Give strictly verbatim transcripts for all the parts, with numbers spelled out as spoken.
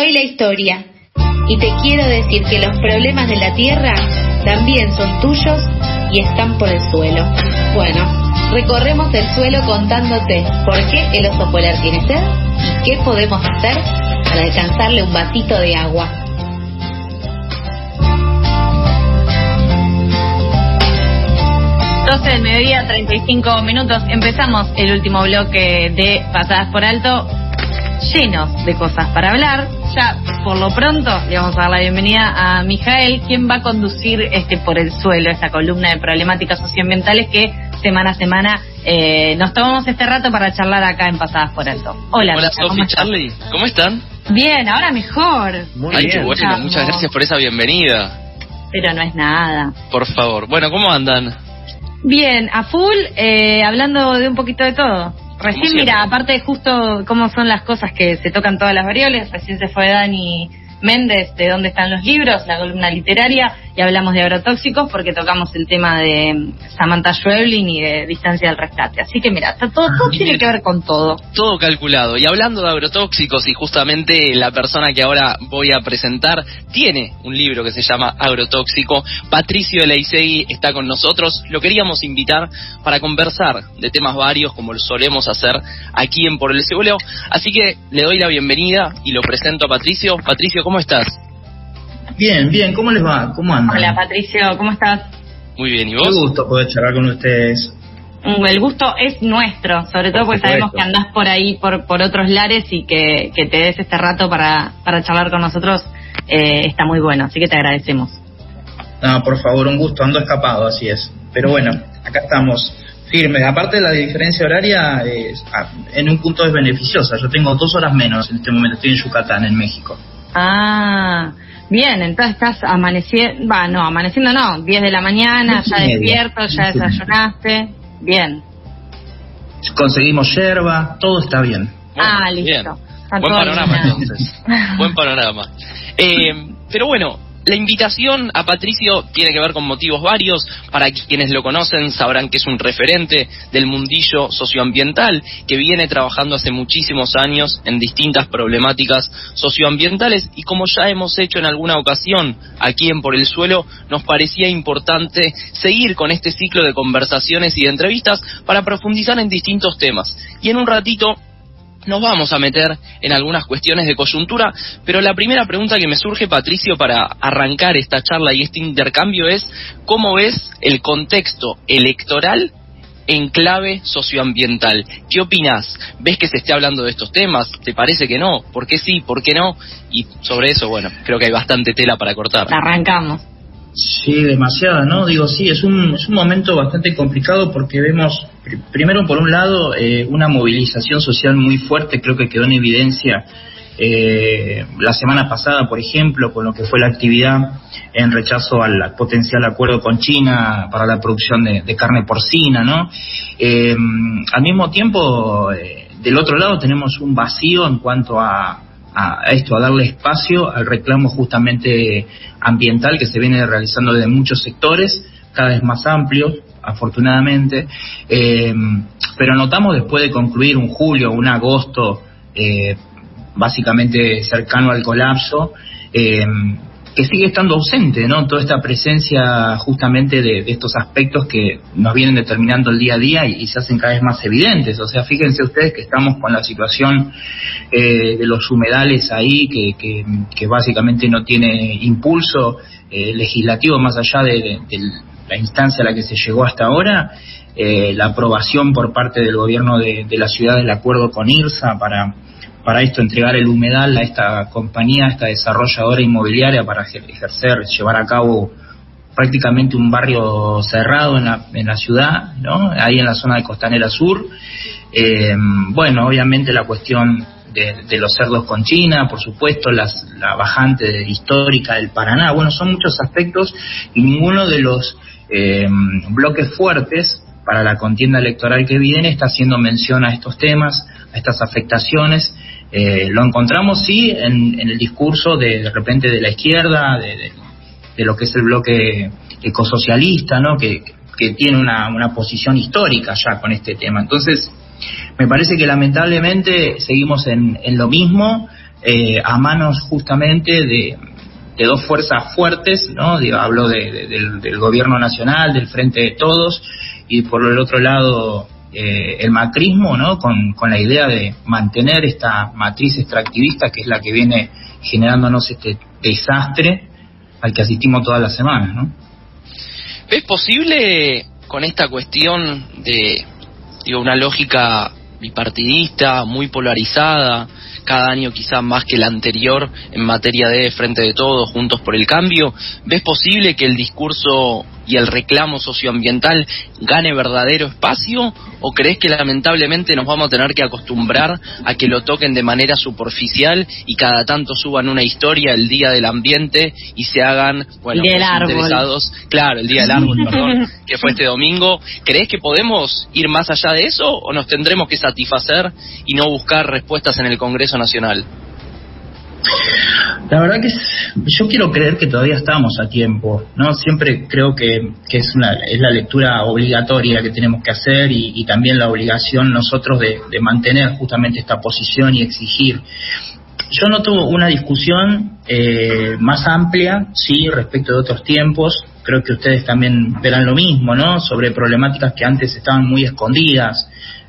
Soy la historia y te quiero decir que los problemas de la tierra también son tuyos y están por el suelo. Bueno, recorremos el suelo contándote por qué el oso polar tiene sed y qué podemos hacer para alcanzarle un vasito de agua. doce del mediodía, treinta y cinco minutos. Empezamos el último bloque de Pasadas por Alto, llenos de cosas para hablar. Ya por lo pronto le vamos a dar la bienvenida a Mijael, quien va a conducir este Por el Suelo, esta columna de problemáticas socioambientales que semana a semana eh, nos tomamos este rato para charlar acá en Pasadas por Alto. Hola, Hola Mica, Sofi, Charlie, ¿cómo están? Bien, ahora mejor. Muy Ay, bien. Qué bueno, Carlos. Muchas gracias por esa bienvenida. Pero no es nada. Por favor. Bueno, ¿cómo andan? Bien, a full, eh, hablando de un poquito de todo. Recién, mira, aparte de justo cómo son las cosas que se tocan todas las variables, recién se fue Dani Méndez de Dónde Están los Libros, la columna literaria, y hablamos de agrotóxicos porque tocamos el tema de Samantha Schweblin y de distancia del rescate. Así que mira, todo, todo tiene que ver con todo. Todo calculado. Y hablando de agrotóxicos, y justamente la persona que ahora voy a presentar tiene un libro que se llama Agrotóxico. Patricio Eleisegui está con nosotros. Lo queríamos invitar para conversar de temas varios, como lo solemos hacer aquí en Por el Suelo. Así que le doy la bienvenida y lo presento a Patricio. Patricio, ¿cómo estás? Bien, bien, ¿cómo les va? ¿Cómo andan? Hola, Patricio, ¿cómo estás? Muy bien, ¿y vos? Un gusto poder charlar con ustedes. El gusto es nuestro, sobre todo porque sabemos que andás por ahí, por por otros lares, y que, que te des este rato para, para charlar con nosotros, eh, está muy bueno, así que te agradecemos. No, por favor, un gusto, ando escapado, así es. Pero bueno, acá estamos firmes. Aparte de la diferencia horaria, eh, en un punto es beneficiosa. Yo tengo dos horas menos en este momento, estoy en Yucatán, en México. Ah, bien, entonces estás amaneciendo, va, no, amaneciendo no, diez de la mañana, ya despierto, ya desayunaste, bien. Conseguimos yerba, todo está bien. Bueno, ah, listo. Bien. Buen panorama ordenado. Entonces, buen panorama. Eh, pero bueno, la invitación a Patricio tiene que ver con motivos varios. Para quienes lo conocen sabrán que es un referente del mundillo socioambiental, que viene trabajando hace muchísimos años en distintas problemáticas socioambientales, y como ya hemos hecho en alguna ocasión aquí en Por el Suelo, nos parecía importante seguir con este ciclo de conversaciones y de entrevistas para profundizar en distintos temas. Y en un ratito nos vamos a meter en algunas cuestiones de coyuntura, pero la primera pregunta que me surge, Patricio, para arrancar esta charla y este intercambio es: ¿cómo ves el contexto electoral en clave socioambiental? ¿Qué opinás? ¿Ves que se esté hablando de estos temas? ¿Te parece que no? ¿Por qué sí? ¿Por qué no? Y sobre eso, bueno, creo que hay bastante tela para cortar. Arrancamos. Sí, demasiada, ¿no? Digo, sí, es un, es un momento bastante complicado porque vemos, pr primero, por un lado, eh, una movilización social muy fuerte. Creo que quedó en evidencia eh, la semana pasada, por ejemplo, con lo que fue la actividad en rechazo al potencial acuerdo con China para la producción de, de carne porcina, ¿no? Eh, al mismo tiempo, eh, del otro lado tenemos un vacío en cuanto a... a esto, a darle espacio al reclamo justamente ambiental que se viene realizando desde muchos sectores, cada vez más amplios, afortunadamente, eh, pero notamos después de concluir un julio, un agosto, eh, básicamente cercano al colapso, eh, que sigue estando ausente, ¿no? Toda esta presencia justamente de, de estos aspectos que nos vienen determinando el día a día y, y se hacen cada vez más evidentes. O sea, fíjense ustedes que estamos con la situación eh, de los humedales ahí, que, que, que básicamente no tiene impulso eh, legislativo más allá de, de, de la instancia a la que se llegó hasta ahora, eh, la aprobación por parte del gobierno de, de la ciudad del acuerdo con IRSA para... para esto, entregar el humedal a esta compañía, a esta desarrolladora inmobiliaria, para ejercer, llevar a cabo prácticamente un barrio cerrado en la, en la ciudad, ¿no? Ahí en la zona de Costanera Sur. Eh, bueno, obviamente la cuestión de, de los cerdos con China, por supuesto, las, la bajante de, histórica del Paraná. Bueno, son muchos aspectos y ninguno de los eh, bloques fuertes para la contienda electoral que viene está haciendo mención a estos temas, a estas afectaciones. Eh, lo encontramos, sí, en, en el discurso de, de repente de la izquierda, de, de, de lo que es el bloque ecosocialista, ¿no? que, que tiene una, una posición histórica ya con este tema. Entonces, me parece que lamentablemente seguimos en, en lo mismo, eh, a manos justamente de, de dos fuerzas fuertes, ¿no? Digo, hablo de, de, del, del gobierno nacional, del Frente de Todos, y por el otro lado eh, el macrismo, ¿no? Con, con la idea de mantener esta matriz extractivista que es la que viene generándonos este desastre al que asistimos todas las semanas, ¿no? ¿Es posible con esta cuestión de, digo, una lógica bipartidista, muy polarizada, cada año quizá más que el anterior en materia de Frente de Todos, Juntos por el Cambio, ¿ves posible que el discurso y el reclamo socioambiental gane verdadero espacio? ¿O crees que lamentablemente nos vamos a tener que acostumbrar a que lo toquen de manera superficial y cada tanto suban una historia el Día del Ambiente y se hagan, bueno, los interesados? Claro, el Día del Árbol, perdón, que fue este domingo. ¿Crees que podemos ir más allá de eso o nos tendremos que satisfacer y no buscar respuestas en el Congreso Nacional? La verdad que es, yo quiero creer que todavía estamos a tiempo, ¿no? Siempre creo que, que es una es la lectura obligatoria que tenemos que hacer y, y también la obligación nosotros de, de mantener justamente esta posición y exigir. Yo noto una discusión eh, más amplia, sí, respecto de otros tiempos. Creo que ustedes también verán lo mismo, ¿no? Sobre problemáticas que antes estaban muy escondidas,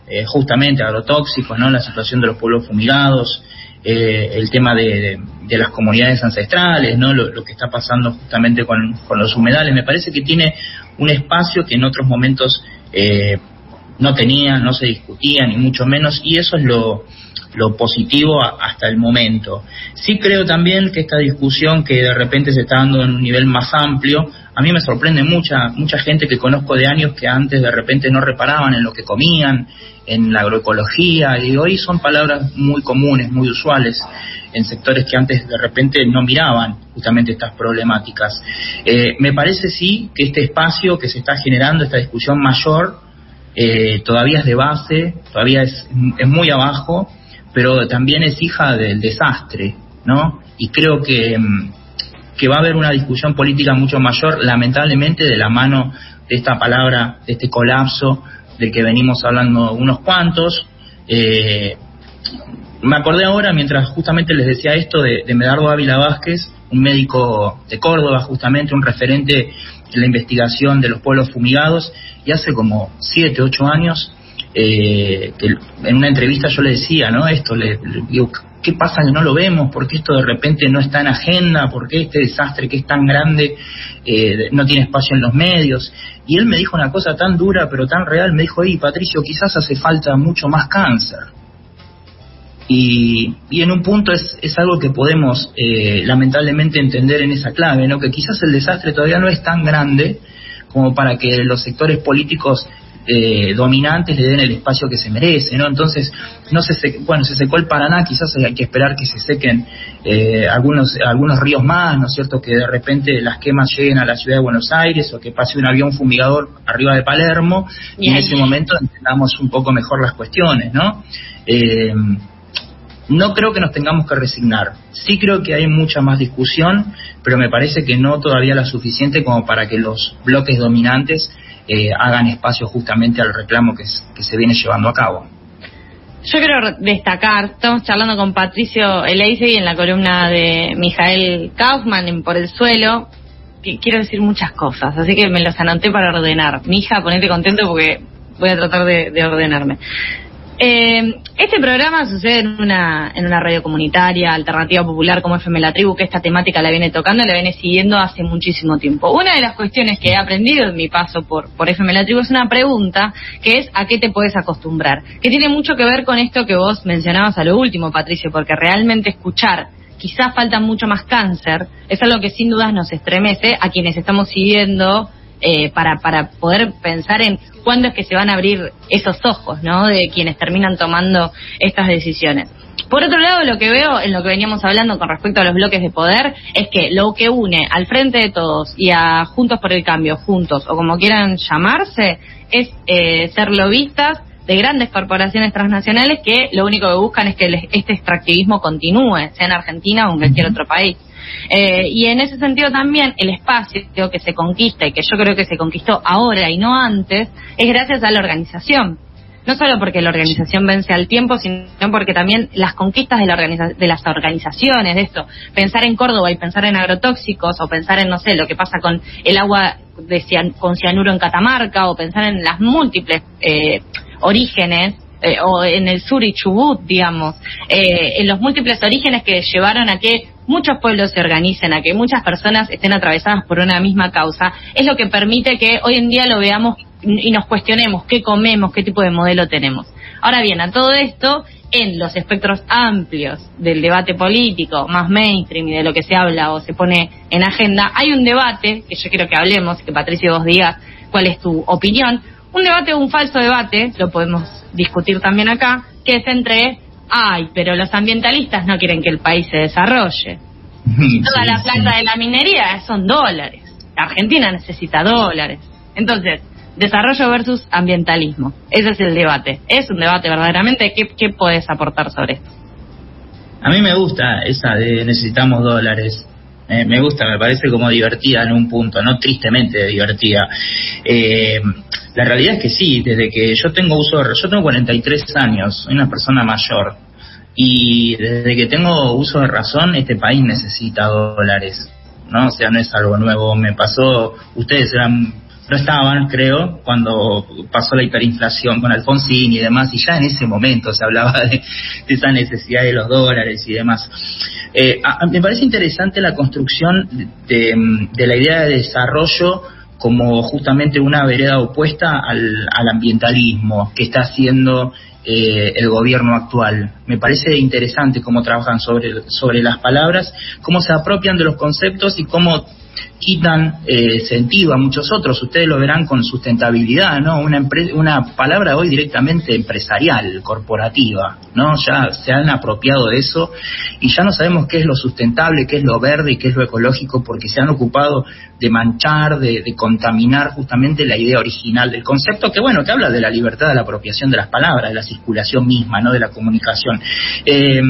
eh, justamente agrotóxicos, ¿no? La situación de los pueblos fumigados. Eh, el tema de, de, de las comunidades ancestrales, ¿no? Lo, lo que está pasando justamente con, con los humedales, me parece que tiene un espacio que en otros momentos eh, no tenía, no se discutía, ni mucho menos, y eso es lo, lo positivo a, hasta el momento. Sí creo también que esta discusión que de repente se está dando en un nivel más amplio, a mí me sorprende mucha mucha gente que conozco de años que antes de repente no reparaban en lo que comían, en la agroecología, y hoy son palabras muy comunes, muy usuales en sectores que antes de repente no miraban justamente estas problemáticas. Eh, me parece sí que este espacio que se está generando, esta discusión mayor, eh, todavía es de base, todavía es, es muy abajo, pero también es hija del desastre, ¿no? Y creo que, que va a haber una discusión política mucho mayor, lamentablemente, de la mano de esta palabra, de este colapso, del que venimos hablando unos cuantos. Eh, me acordé ahora, mientras justamente les decía esto, de, de Medardo Ávila Vázquez, un médico de Córdoba, justamente un referente en la investigación de los pueblos fumigados, y hace como siete, ocho años, eh, que en una entrevista yo le decía, ¿no? Esto, le, le digo, ¿qué pasa que no lo vemos? ¿Por qué esto de repente no está en agenda? ¿Por qué este desastre que es tan grande eh, no tiene espacio en los medios? Y él me dijo una cosa tan dura pero tan real, me dijo, hey Patricio, quizás hace falta mucho más cáncer. Y, y en un punto es, es algo que podemos eh, lamentablemente entender en esa clave, ¿no? Que quizás el desastre todavía no es tan grande como para que los sectores políticos Eh, dominantes le den el espacio que se merece, ¿no? Entonces, no se seque, bueno, se secó el Paraná, quizás hay que esperar que se sequen eh, algunos algunos ríos más, ¿no es cierto? Que de repente las quemas lleguen a la ciudad de Buenos Aires o que pase un avión fumigador arriba de Palermo y, y en ese momento entendamos un poco mejor las cuestiones, ¿no? Eh, no creo que nos tengamos que resignar. Sí creo que hay mucha más discusión, pero me parece que no todavía la suficiente como para que los bloques dominantes Eh, hagan espacio justamente al reclamo que, es, que se viene llevando a cabo. Yo quiero destacar, estamos charlando con Patricio Eleisegui en la columna de Mijael Kaufman en Por el Suelo, que quiero decir muchas cosas, así que me los anoté para ordenar. Mija, ponete contento porque voy a tratar de, de ordenarme. Eh, este programa sucede en una en una radio comunitaria, alternativa popular como F M La Tribu, que esta temática la viene tocando, la viene siguiendo hace muchísimo tiempo. Una de las cuestiones que he aprendido en mi paso por, por F M La Tribu es una pregunta que es ¿a qué te puedes acostumbrar? Que tiene mucho que ver con esto que vos mencionabas a lo último, Patricio, porque realmente escuchar quizás falta mucho más cáncer, es algo que sin dudas nos estremece a quienes estamos siguiendo Eh, para para poder pensar en cuándo es que se van a abrir esos ojos, ¿no? De quienes terminan tomando estas decisiones. Por otro lado, lo que veo en lo que veníamos hablando con respecto a los bloques de poder es que lo que une al Frente de Todos y a Juntos por el Cambio, Juntos, o como quieran llamarse, es eh, ser lobistas de grandes corporaciones transnacionales que lo único que buscan es que el, este extractivismo continúe, sea en Argentina o en cualquier otro país. Eh, y en ese sentido también el espacio que se conquista y que yo creo que se conquistó ahora y no antes es gracias a la organización. no solo porque la organización vence al tiempo, sino porque también las conquistas de, la organiza de las organizaciones, de esto, pensar en Córdoba y pensar en agrotóxicos, o pensar en, no sé, lo que pasa con el agua de cian con cianuro en Catamarca, o pensar en las múltiples eh, orígenes, eh, o en el sur y Chubut, digamos, eh, en los múltiples orígenes que llevaron a que muchos pueblos se organicen, a que muchas personas estén atravesadas por una misma causa, es lo que permite que hoy en día lo veamos y nos cuestionemos qué comemos, qué tipo de modelo tenemos. Ahora bien, a todo esto, en los espectros amplios del debate político, más mainstream y de lo que se habla o se pone en agenda, hay un debate, que yo quiero que hablemos, que Patricio vos digas cuál es tu opinión, un debate o un falso debate, lo podemos discutir también acá, que es entre, ay, pero los ambientalistas no quieren que el país se desarrolle. Y toda sí, la plata sí. de la minería son dólares. La Argentina necesita dólares. Entonces, desarrollo versus ambientalismo. Ese es el debate. Es un debate verdaderamente. ¿Qué, qué podés aportar sobre esto? A mí me gusta esa de necesitamos dólares. Eh, me gusta, me parece como divertida en un punto, no tristemente divertida. Eh, la realidad es que sí, desde que yo tengo uso, yo tengo cuarenta y tres años, soy una persona mayor. Y desde que tengo uso de razón, este país necesita dólares, ¿no? O sea, no es algo nuevo. Me pasó, ustedes eran... no estaban, creo, cuando pasó la hiperinflación con Alfonsín y demás, y ya en ese momento se hablaba de, de esa necesidad de los dólares y demás. Eh, a, me parece interesante la construcción de, de la idea de desarrollo como justamente una vereda opuesta al, al ambientalismo que está haciendo eh, el gobierno actual. Me parece interesante cómo trabajan sobre, sobre las palabras, cómo se apropian de los conceptos y cómo quitan eh, sentido a muchos otros. Ustedes lo verán con sustentabilidad, ¿no? Una empre una palabra hoy directamente empresarial, corporativa, ¿no? Ya se han apropiado de eso y ya no sabemos qué es lo sustentable, qué es lo verde y qué es lo ecológico, porque se han ocupado de manchar, de, de contaminar justamente la idea original del concepto, que bueno, que habla de la libertad de la apropiación de las palabras, de la circulación misma, ¿no? De la comunicación. Eh,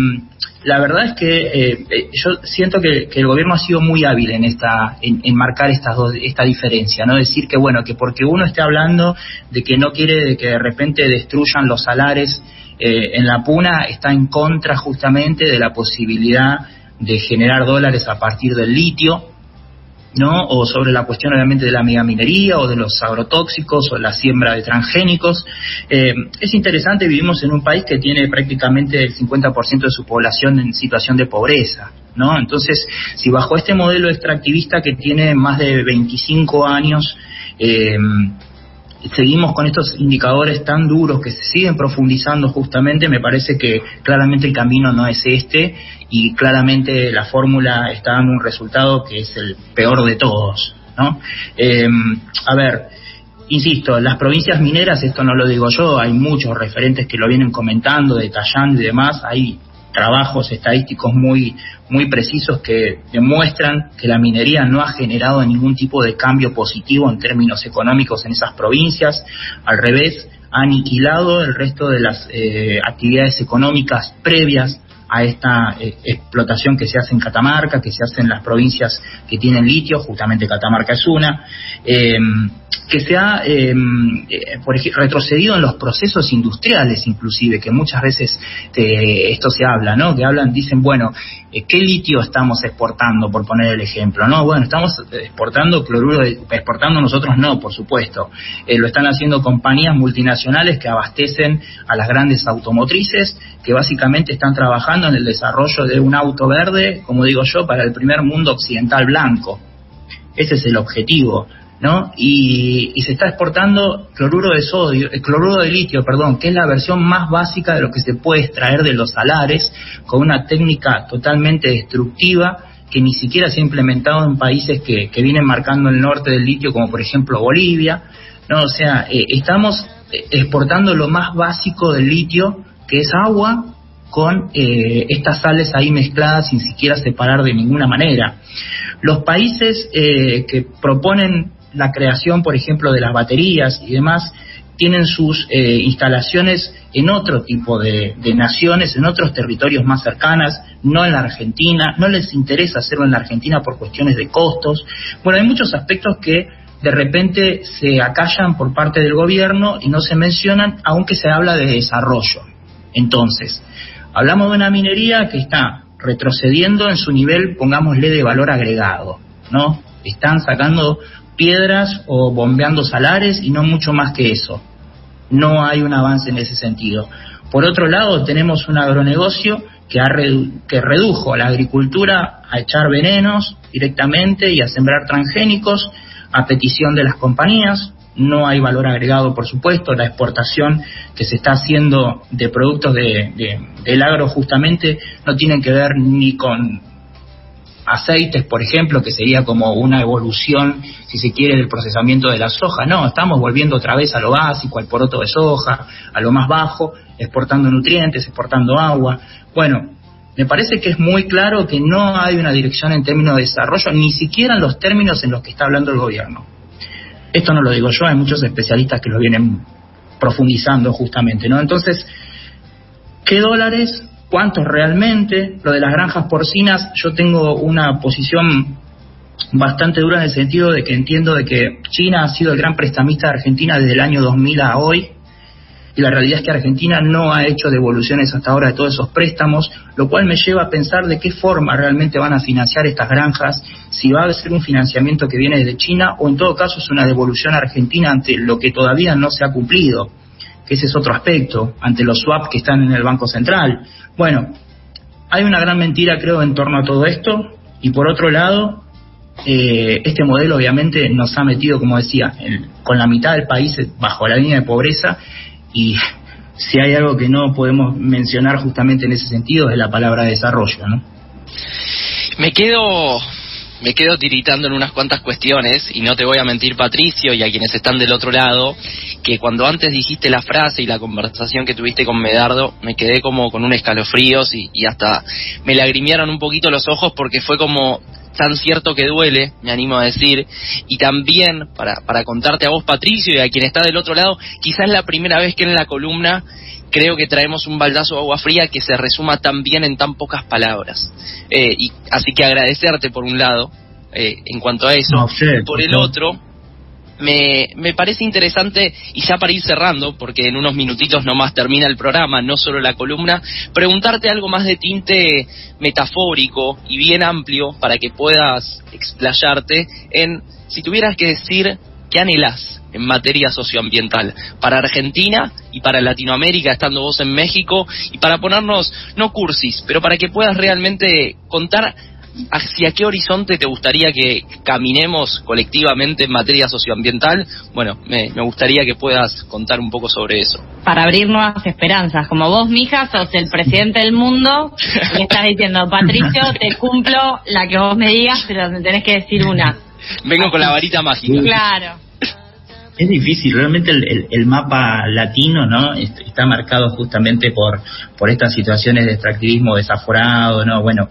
La verdad es que eh, yo siento que, que el gobierno ha sido muy hábil en esta, en, en marcar estas dos, esta diferencia, no decir que bueno, que porque uno esté hablando de que no quiere de que de repente destruyan los salares eh, en la puna, está en contra justamente de la posibilidad de generar dólares a partir del litio, ¿no? O sobre la cuestión obviamente de la megaminería o de los agrotóxicos o la siembra de transgénicos. Eh, es interesante, vivimos en un país que tiene prácticamente el cincuenta por ciento de su población en situación de pobreza, ¿no? Entonces, si bajo este modelo extractivista que tiene más de veinticinco años, eh, seguimos con estos indicadores tan duros que se siguen profundizando justamente, me parece que claramente el camino no es este y claramente la fórmula está dando un resultado que es el peor de todos, ¿no? Eh, a ver, insisto, las provincias mineras, esto no lo digo yo, hay muchos referentes que lo vienen comentando, detallando y demás, hay trabajos estadísticos muy muy precisos que demuestran que la minería no ha generado ningún tipo de cambio positivo en términos económicos en esas provincias, al revés, ha aniquilado el resto de las eh, actividades económicas previas a esta eh, explotación que se hace en Catamarca, que se hace en las provincias que tienen litio, justamente Catamarca es una, eh, que se ha eh, por ejemplo, retrocedido en los procesos industriales inclusive, que muchas veces eh, esto se habla, ¿no? Que hablan, dicen, bueno, eh, ¿qué litio estamos exportando? Por poner el ejemplo, ¿no? Bueno, estamos exportando cloruro, de, exportando nosotros no, por supuesto. Eh, lo están haciendo compañías multinacionales que abastecen a las grandes automotrices, que básicamente están trabajando en el desarrollo de un auto verde, como digo yo, para el primer mundo occidental blanco. Ese es el objetivo, ¿no? Y, y se está exportando cloruro de sodio, cloruro de litio, perdón, que es la versión más básica de lo que se puede extraer de los salares, con una técnica totalmente destructiva que ni siquiera se ha implementado en países que, que vienen marcando el norte del litio, como por ejemplo Bolivia, ¿no? O sea, eh, estamos exportando lo más básico del litio, que es agua, con eh, estas sales ahí mezcladas sin siquiera separar de ninguna manera. Los países eh, que proponen la creación, por ejemplo, de las baterías y demás, tienen sus eh, instalaciones en otro tipo de, de naciones, en otros territorios más cercanas, no en la Argentina, no les interesa hacerlo en la Argentina por cuestiones de costos. Bueno, hay muchos aspectos que de repente se acallan por parte del gobierno y no se mencionan, aunque se habla de desarrollo. Entonces, hablamos de una minería que está retrocediendo en su nivel, pongámosle, de valor agregado, ¿no? Están sacando piedras o bombeando salares y no mucho más que eso. No hay un avance en ese sentido. Por otro lado, tenemos un agronegocio que, ha redu- que redujo a la agricultura a echar venenos directamente y a sembrar transgénicos a petición de las compañías. No hay valor agregado, por supuesto. La exportación que se está haciendo de productos de, de, del agro justamente no tienen que ver ni con aceites, por ejemplo, que sería como una evolución, si se quiere, del procesamiento de la soja. No, estamos volviendo otra vez a lo básico, al poroto de soja, a lo más bajo, exportando nutrientes, exportando agua. Bueno, me parece que es muy claro que no hay una dirección en términos de desarrollo, ni siquiera en los términos en los que está hablando el gobierno. Esto no lo digo yo, hay muchos especialistas que lo vienen profundizando justamente, ¿no? Entonces, ¿qué dólares? ¿Cuántos realmente? Lo de las granjas porcinas, yo tengo una posición bastante dura en el sentido de que entiendo de que China ha sido el gran prestamista de Argentina desde el año dos mil a hoy, y la realidad es que Argentina no ha hecho devoluciones hasta ahora de todos esos préstamos, lo cual me lleva a pensar de qué forma realmente van a financiar estas granjas, si va a ser un financiamiento que viene desde China o en todo caso es una devolución a Argentina ante lo que todavía no se ha cumplido. Ese es otro aspecto, ante los swap que están en el Banco Central. Bueno, hay una gran mentira, creo, en torno a todo esto, y por otro lado, eh, este modelo obviamente nos ha metido, como decía, el, con la mitad del país bajo la línea de pobreza, y si hay algo que no podemos mencionar justamente en ese sentido es la palabra desarrollo, ¿no? Me quedo... Me quedo tiritando en unas cuantas cuestiones, y no te voy a mentir, Patricio, y a quienes están del otro lado, que cuando antes dijiste la frase y la conversación que tuviste con Medardo, me quedé como con un escalofrío y, y hasta me lagrimearon un poquito los ojos porque fue como tan cierto que duele, me animo a decir. Y también, para, para contarte a vos, Patricio, y a quien está del otro lado, quizás la primera vez que en la columna creo que traemos un baldazo de agua fría que se resuma tan bien en tan pocas palabras. Eh, y así que agradecerte por un lado, eh, en cuanto a eso. No, sí, por el no. otro, me, me parece interesante, y ya para ir cerrando, porque en unos minutitos nomás termina el programa, no solo la columna, preguntarte algo más de tinte metafórico y bien amplio para que puedas explayarte en, si tuvieras que decir, ¿qué anhelás en materia socioambiental para Argentina y para Latinoamérica, estando vos en México, y para ponernos, no cursis, pero para que puedas realmente contar hacia qué horizonte te gustaría que caminemos colectivamente en materia socioambiental? Bueno, me, me gustaría que puedas contar un poco sobre eso. Para abrir nuevas esperanzas, como vos, mija, sos el presidente del mundo y estás diciendo, Patricio, te cumplo la que vos me digas, pero me tenés que decir una. Vengo con la varita mágica. Claro. Es difícil, realmente el, el, el mapa latino, ¿no? Está marcado justamente por por estas situaciones de extractivismo desaforado, ¿no? Bueno,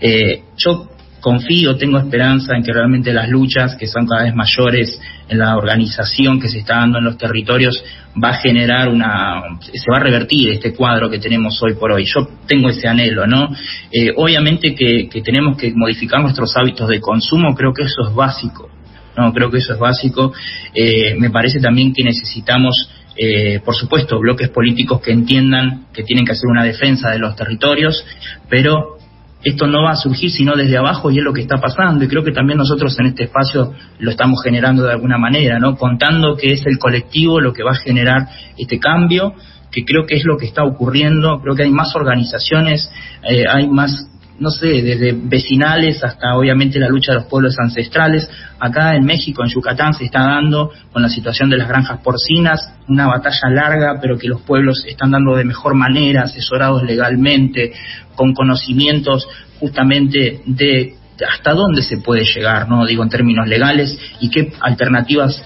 eh, yo confío, tengo esperanza en que realmente las luchas que son cada vez mayores en la organización que se está dando en los territorios va a generar una... se va a revertir este cuadro que tenemos hoy por hoy. Yo tengo ese anhelo, ¿no? Eh, obviamente que, que tenemos que modificar nuestros hábitos de consumo, creo que eso es básico. No, creo que eso es básico. Eh, me parece también que necesitamos, eh, por supuesto, bloques políticos que entiendan que tienen que hacer una defensa de los territorios, pero esto no va a surgir sino desde abajo, y es lo que está pasando, y creo que también nosotros en este espacio lo estamos generando de alguna manera, ¿no? Contando que es el colectivo lo que va a generar este cambio, que creo que es lo que está ocurriendo. Creo que hay más organizaciones, eh, hay más... no sé, desde vecinales hasta obviamente la lucha de los pueblos ancestrales. Acá en México, en Yucatán, se está dando con la situación de las granjas porcinas una batalla larga, pero que los pueblos están dando de mejor manera, asesorados legalmente, con conocimientos justamente de hasta dónde se puede llegar, ¿no? Digo, en términos legales, y qué alternativas,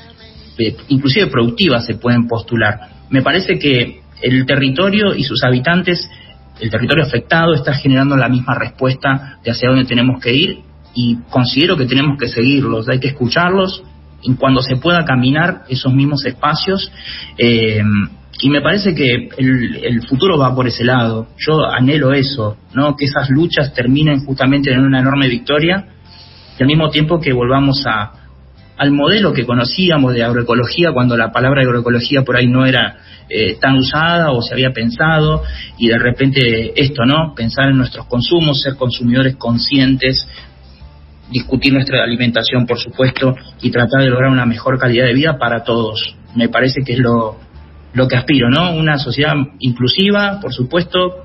eh, inclusive productivas, se pueden postular. Me parece que el territorio y sus habitantes, el territorio afectado, está generando la misma respuesta de hacia dónde tenemos que ir, y considero que tenemos que seguirlos, hay que escucharlos, y cuando se pueda caminar esos mismos espacios, eh, y me parece que el, el futuro va por ese lado. Yo anhelo eso, ¿no? Que esas luchas terminen justamente en una enorme victoria, y al mismo tiempo que volvamos a al modelo que conocíamos de agroecología, cuando la palabra agroecología por ahí no era eh, tan usada o se había pensado, y de repente esto, ¿no? Pensar en nuestros consumos, ser consumidores conscientes, discutir nuestra alimentación, por supuesto, y tratar de lograr una mejor calidad de vida para todos. Me parece que es lo, lo que aspiro, ¿no? Una sociedad inclusiva, por supuesto,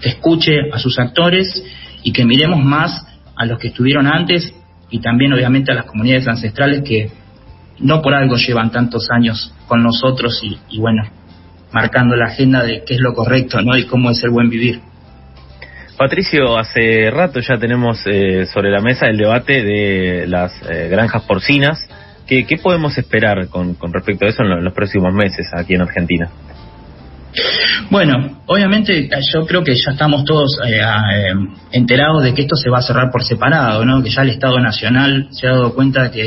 que escuche a sus actores y que miremos más a los que estuvieron antes, y también obviamente a las comunidades ancestrales que no por algo llevan tantos años con nosotros y, y bueno, marcando la agenda de qué es lo correcto, ¿no? Y cómo es el buen vivir. Patricio, hace rato ya tenemos eh, sobre la mesa el debate de las eh, granjas porcinas. ¿Qué, qué podemos esperar con, con respecto a eso en, lo, en los próximos meses aquí en Argentina? Bueno, obviamente yo creo que ya estamos todos eh, eh, enterados de que esto se va a cerrar por separado, ¿no? Que ya el Estado Nacional se ha dado cuenta de que,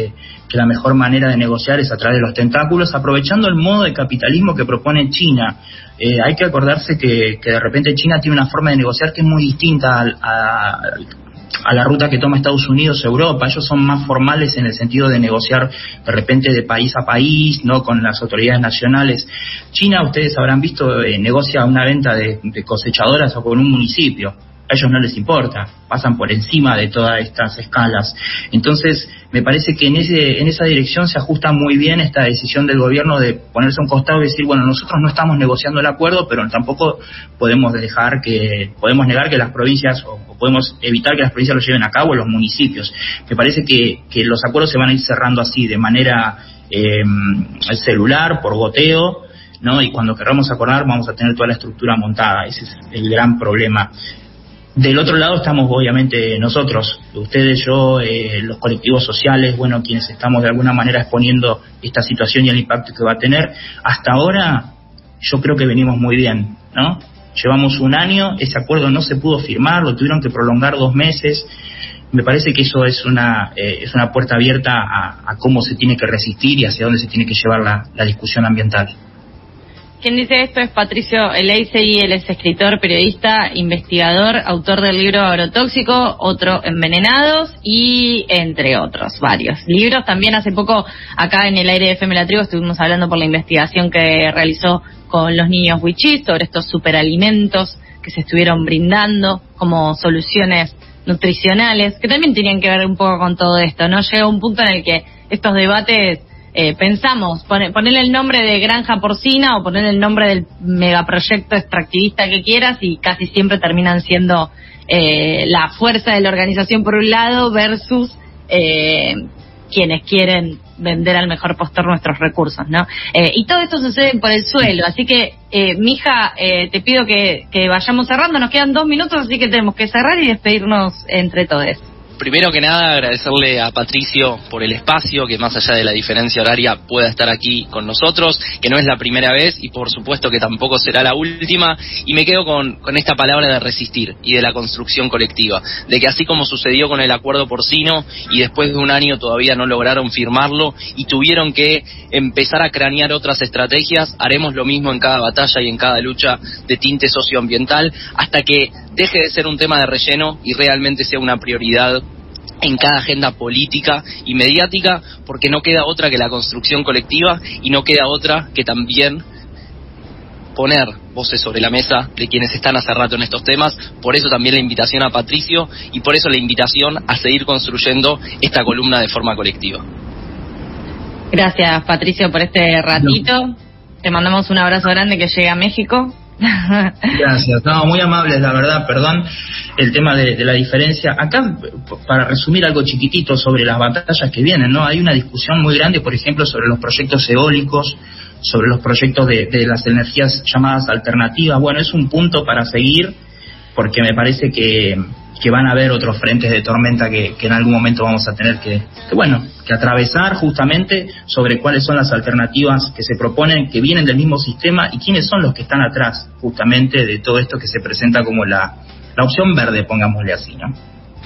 que la mejor manera de negociar es a través de los tentáculos, aprovechando el modo de capitalismo que propone China. Eh, hay que acordarse que, que de repente China tiene una forma de negociar que es muy distinta a, a, a la ruta que toma Estados Unidos, Europa. Ellos son más formales en el sentido de negociar de repente de país a país, no con las autoridades nacionales. China, ustedes habrán visto, eh, negocia una venta de, de cosechadoras o con un municipio. A ellos no les importa, pasan por encima de todas estas escalas. Entonces, me parece que en ese en esa dirección se ajusta muy bien esta decisión del gobierno de ponerse a un costado y decir, bueno, nosotros no estamos negociando el acuerdo, pero tampoco podemos dejar que, podemos negar que las provincias, o, o podemos evitar que las provincias lo lleven a cabo, los municipios. Me parece que, que los acuerdos se van a ir cerrando así, de manera eh, celular, por goteo, ¿no? Y cuando queramos acordar vamos a tener toda la estructura montada. Ese es el gran problema. Del otro lado estamos obviamente nosotros, ustedes, yo, eh, los colectivos sociales, bueno, quienes estamos de alguna manera exponiendo esta situación y el impacto que va a tener. Hasta ahora yo creo que venimos muy bien, ¿no? Llevamos un año, ese acuerdo no se pudo firmar, lo tuvieron que prolongar dos meses. Me parece que eso es una eh, es una puerta abierta a, a cómo se tiene que resistir y hacia dónde se tiene que llevar la, la discusión ambiental. Quien dice esto es Patricio Eleisegui, él es escritor, periodista, investigador, autor del libro Agrotóxico, otro Envenenados y entre otros, varios libros. También hace poco acá en el aire de F M La Tribu estuvimos hablando por la investigación que realizó con los niños wichís sobre estos superalimentos que se estuvieron brindando como soluciones nutricionales, que también tenían que ver un poco con todo esto, ¿no? Llega un punto en el que estos debates... Eh, pensamos, pone, ponerle el nombre de granja porcina o ponerle el nombre del megaproyecto extractivista que quieras y casi siempre terminan siendo eh, la fuerza de la organización por un lado versus eh, quienes quieren vender al mejor postor nuestros recursos, ¿no? Eh, y todo esto sucede por el suelo, así que, eh, mija, eh, te pido que, que vayamos cerrando, nos quedan dos minutos, así que tenemos que cerrar y despedirnos entre todos. Primero que nada, agradecerle a Patricio por el espacio, que más allá de la diferencia horaria pueda estar aquí con nosotros, que no es la primera vez y por supuesto que tampoco será la última, y me quedo con, con esta palabra de resistir y de la construcción colectiva, de que así como sucedió con el acuerdo porcino y después de un año todavía no lograron firmarlo y tuvieron que empezar a cranear otras estrategias, haremos lo mismo en cada batalla y en cada lucha de tinte socioambiental hasta que deje de ser un tema de relleno y realmente sea una prioridad en cada agenda política y mediática, porque no queda otra que la construcción colectiva y no queda otra que también poner voces sobre la mesa de quienes están hace rato en estos temas. Por eso también la invitación a Patricio y por eso la invitación a seguir construyendo esta columna de forma colectiva. Gracias, Patricio, por este ratito. No. Te mandamos un abrazo grande que llegue a México. Gracias, no, muy amables, la verdad, perdón el tema de, de la diferencia. Acá, para resumir algo chiquitito sobre las batallas que vienen, ¿no? Hay una discusión muy grande, por ejemplo, sobre los proyectos eólicos, sobre los proyectos de, de las energías llamadas alternativas. Bueno, es un punto para seguir, porque me parece que, que van a haber otros frentes de tormenta que, que en algún momento vamos a tener que, que, bueno, que atravesar justamente sobre cuáles son las alternativas que se proponen, que vienen del mismo sistema y quiénes son los que están atrás justamente de todo esto que se presenta como la, la opción verde, pongámosle así, ¿no?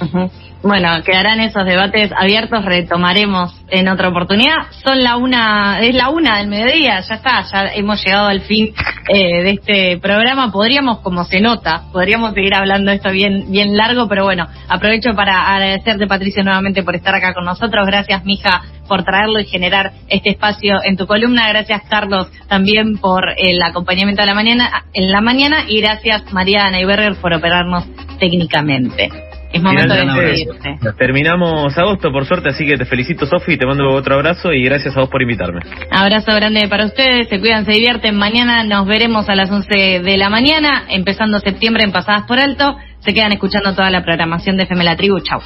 Uh-huh. Bueno, quedarán esos debates abiertos, retomaremos en otra oportunidad. Son la una, es la una del mediodía, ya está, ya hemos llegado al fin eh, de este programa. Podríamos, como se nota, podríamos seguir hablando esto bien, bien largo, pero bueno, aprovecho para agradecerte, Patricio, nuevamente por estar acá con nosotros. Gracias, mija, por traerlo y generar este espacio en tu columna. Gracias, Carlos, también por el acompañamiento de la mañana, en la mañana, y gracias, María Ana Iberger, por operarnos técnicamente. Es momento Finalmente, de despedirse. Terminamos agosto, por suerte, así que te felicito, Sofi, te mando otro abrazo y gracias a vos por invitarme. Abrazo grande para ustedes, se cuidan, se divierten. Mañana nos veremos a las once de la mañana, empezando septiembre en Pasadas por Alto. Se quedan escuchando toda la programación de F M La Tribu. Chau.